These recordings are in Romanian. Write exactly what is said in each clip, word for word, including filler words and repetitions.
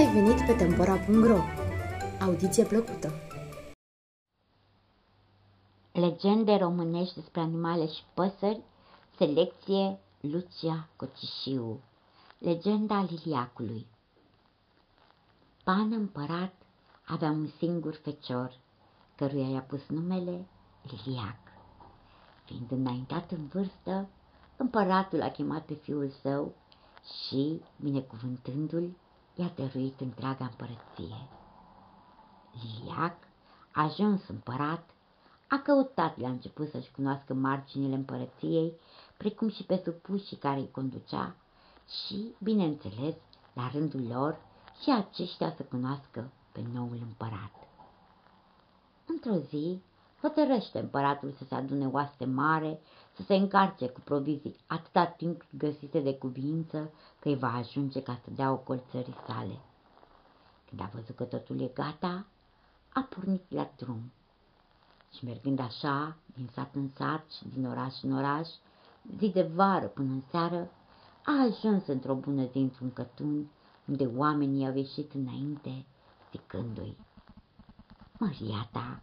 ai venit pe Tempora punct ro! Audiție plăcută! Legende românești despre animale și păsări, selecție Lucia Cocișiu. Legenda liliacului. Pan împărat avea un singur fecior, căruia i-a pus numele Liliac. Fiind înaintat în vârstă, împăratul a chemat pe fiul său și, binecuvântându-l, i-a dăruit întreaga împărăție. Liliac, ajuns împărat, a căutat la început să-și cunoască marginile împărăției, precum și pe supușii care îi conducea și, bineînțeles, la rândul lor, și aceștia să cunoască pe noul împărat. Într-o zi, hotărăște împăratul să se adune oaste mare, să se încarce cu provizii atâta timp găsite de cuvință că îi va ajunge ca să dea ocol țării sale. Când a văzut că totul e gata, a pornit la drum. Și mergând așa, din sat în sat și din oraș în oraș, zi de vară până în seară, a ajuns într-o bună zi într-un cătun, unde oamenii au ieșit înainte, zicându-i: "Măria ta,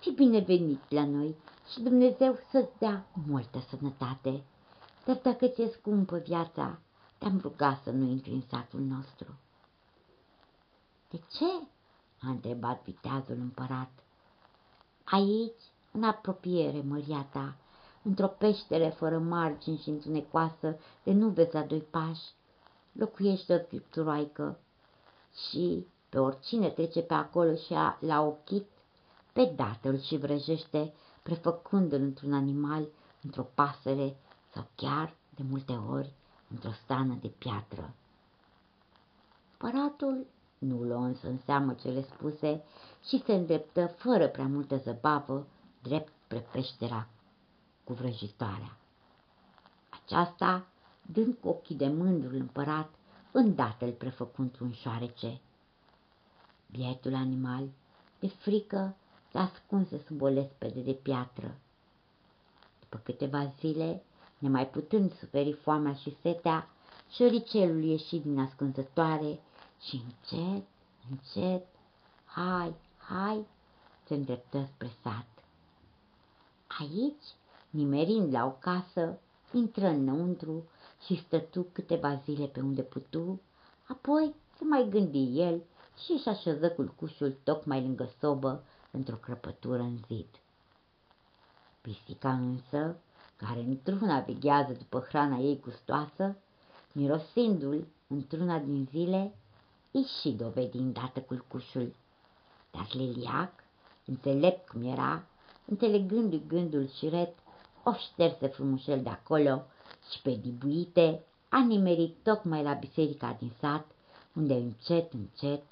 fii binevenit la noi și Dumnezeu să-ți dea multă sănătate, dar dacă ți-e scumpă viața, te-am rugat să nu intri în satul nostru." "De ce?" a întrebat viteazul împărat. "Aici, în apropiere, măria ta, într-o peștere fără margini și întunecoasă, de nu vezi la doi pași, locuiește o scripturoaică și pe oricine trece pe acolo și a, la ochit, pe dată îl și vrăjește, prefăcându-l într-un animal, într-o pasăre sau chiar, de multe ori, într-o stană de piatră." Împăratul nu luă însă în seamă cele spuse și se îndreptă fără prea multă zăbavă drept spre peștera cu vrăjitoarea. Aceasta, dând cu ochii de mândru împărat, îndată îl prefăcând un șoarece. Bietul animal, de frică, se ascunse sub o lespede de piatră. După câteva zile, nemai putând suferi foamea și setea, șoricelul ieși din ascunzătoare și încet, încet, hai, hai, se îndreptă spre sat. Aici, nimerind la o casă, intră înăuntru și stătu câteva zile pe unde putu, apoi se mai gândi el și își așeză culcușul tocmai lângă sobă, într-o crăpătură în zid. Pisica însă, care într-una veghează după hrana ei gustoasă, mirosindu-l într-una din zile, îi și dovedi îndată culcușul. Dar Liliac, înțelept cum era, înțelegându-i gândul șiret, o șterse frumușel de acolo și pe dibuite a nimerit tocmai la biserica din sat, unde încet, încet,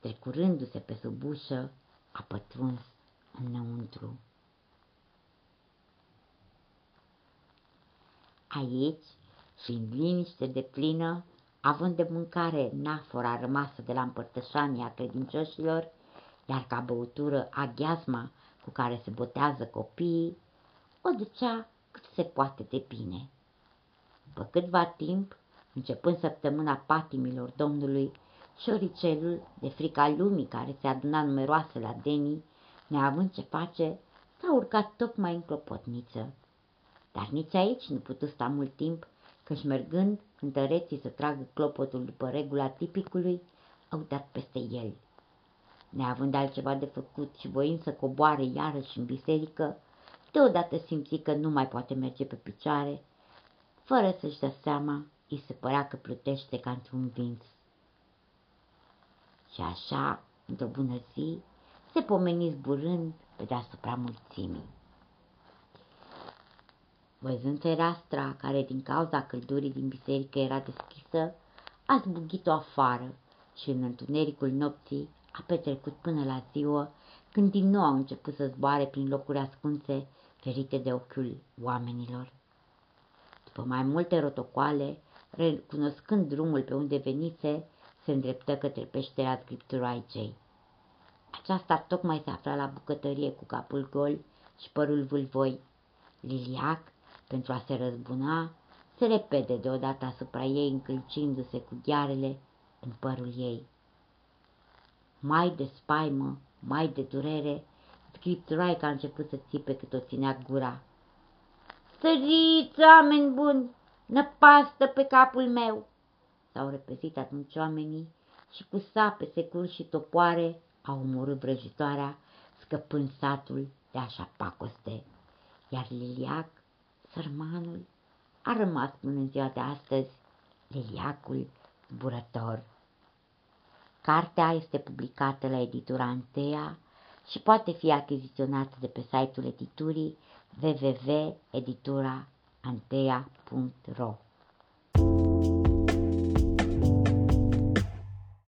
trecurându-se pe sub ușă, a pătruns înăuntru. Aici, fiind liniște de plină, având de mâncare nafora rămasă de la împărtășania credincioșilor, iar ca băutură aghiazma cu care se botează copiii, o ducea cât se poate de bine. După câtva timp, începând săptămâna patimilor Domnului, șoricelul, de frica lumii care se aduna numeroase la denii, neavând ce face, s-a urcat tocmai în clopotniță. Dar nici aici nu putu sta mult timp, căci mergând cântăreții să tragă clopotul după regula tipicului, au dat peste el. Neavând altceva de făcut și voind să coboare iarăși în biserică, deodată simți că nu mai poate merge pe picioare, fără să-și dea seama, îi se părea că plutește ca într-un vins. Și așa, într-o bună zi, se pomeni zburând pe deasupra mulțimii. Văzând fereastra, care din cauza căldurii din biserică era deschisă, a zbugit-o afară și în întunericul nopții a petrecut până la ziua, când din nou a început să zboare prin locuri ascunse, ferite de ochiul oamenilor. După mai multe rotocoale, recunoscând drumul pe unde venise, se îndreptă către peștera scripturoaicei. Aceasta tocmai se afla la bucătărie cu capul gol și părul vâlvoi. Liliac, pentru a se răzbuna, se repede deodată asupra ei, încălcindu-se cu ghearele în părul ei. mai de spaimă, mai de durere, scripturaica a început să țipe cât o ținea gura. Săriți, oameni buni, năpastă pe capul meu! S-au repezit atunci oamenii și cu sape, securi și topoare au omorât vrăjitoarea, scăpând satul de așa pacoste. Iar Liliac, sărmanul, a rămas până în ziua de astăzi Liliacul Zburător. Cartea este publicată la editura Antea și poate fi achiziționată de pe site-ul editurii w w w punct editura antea punct ro.